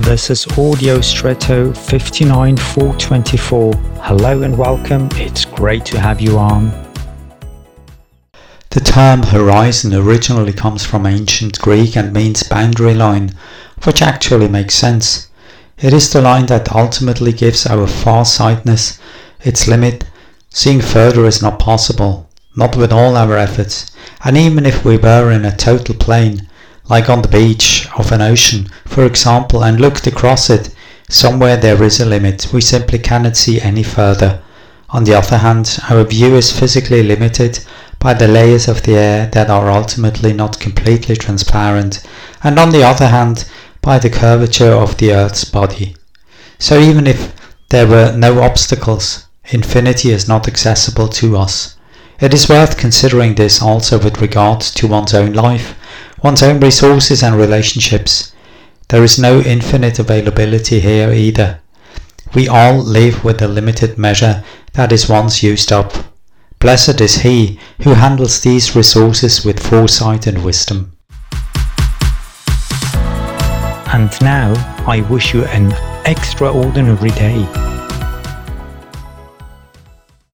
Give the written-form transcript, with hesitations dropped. This is Audio Stretto 59424. Hello and welcome, it's great to have you on. The term horizon originally comes from ancient Greek and means boundary line, which actually makes sense. It is the line that ultimately gives our farsightedness its limit. Seeing further is not possible, not with all our efforts, and even if we were in a total plane, like on the beach of an ocean, for example, and looked across it, somewhere there is a limit. We simply cannot see any further. On the other hand, our view is physically limited by the layers of the air that are ultimately not completely transparent, and on the other hand, by the curvature of the Earth's body. So even if there were no obstacles, infinity is not accessible to us. It is worth considering this also with regard to one's own life, one's own resources and relationships. There is no infinite availability here either. We all live with a limited measure that is once used up. Blessed is he who handles these resources with foresight and wisdom. And now I wish you an extraordinary day.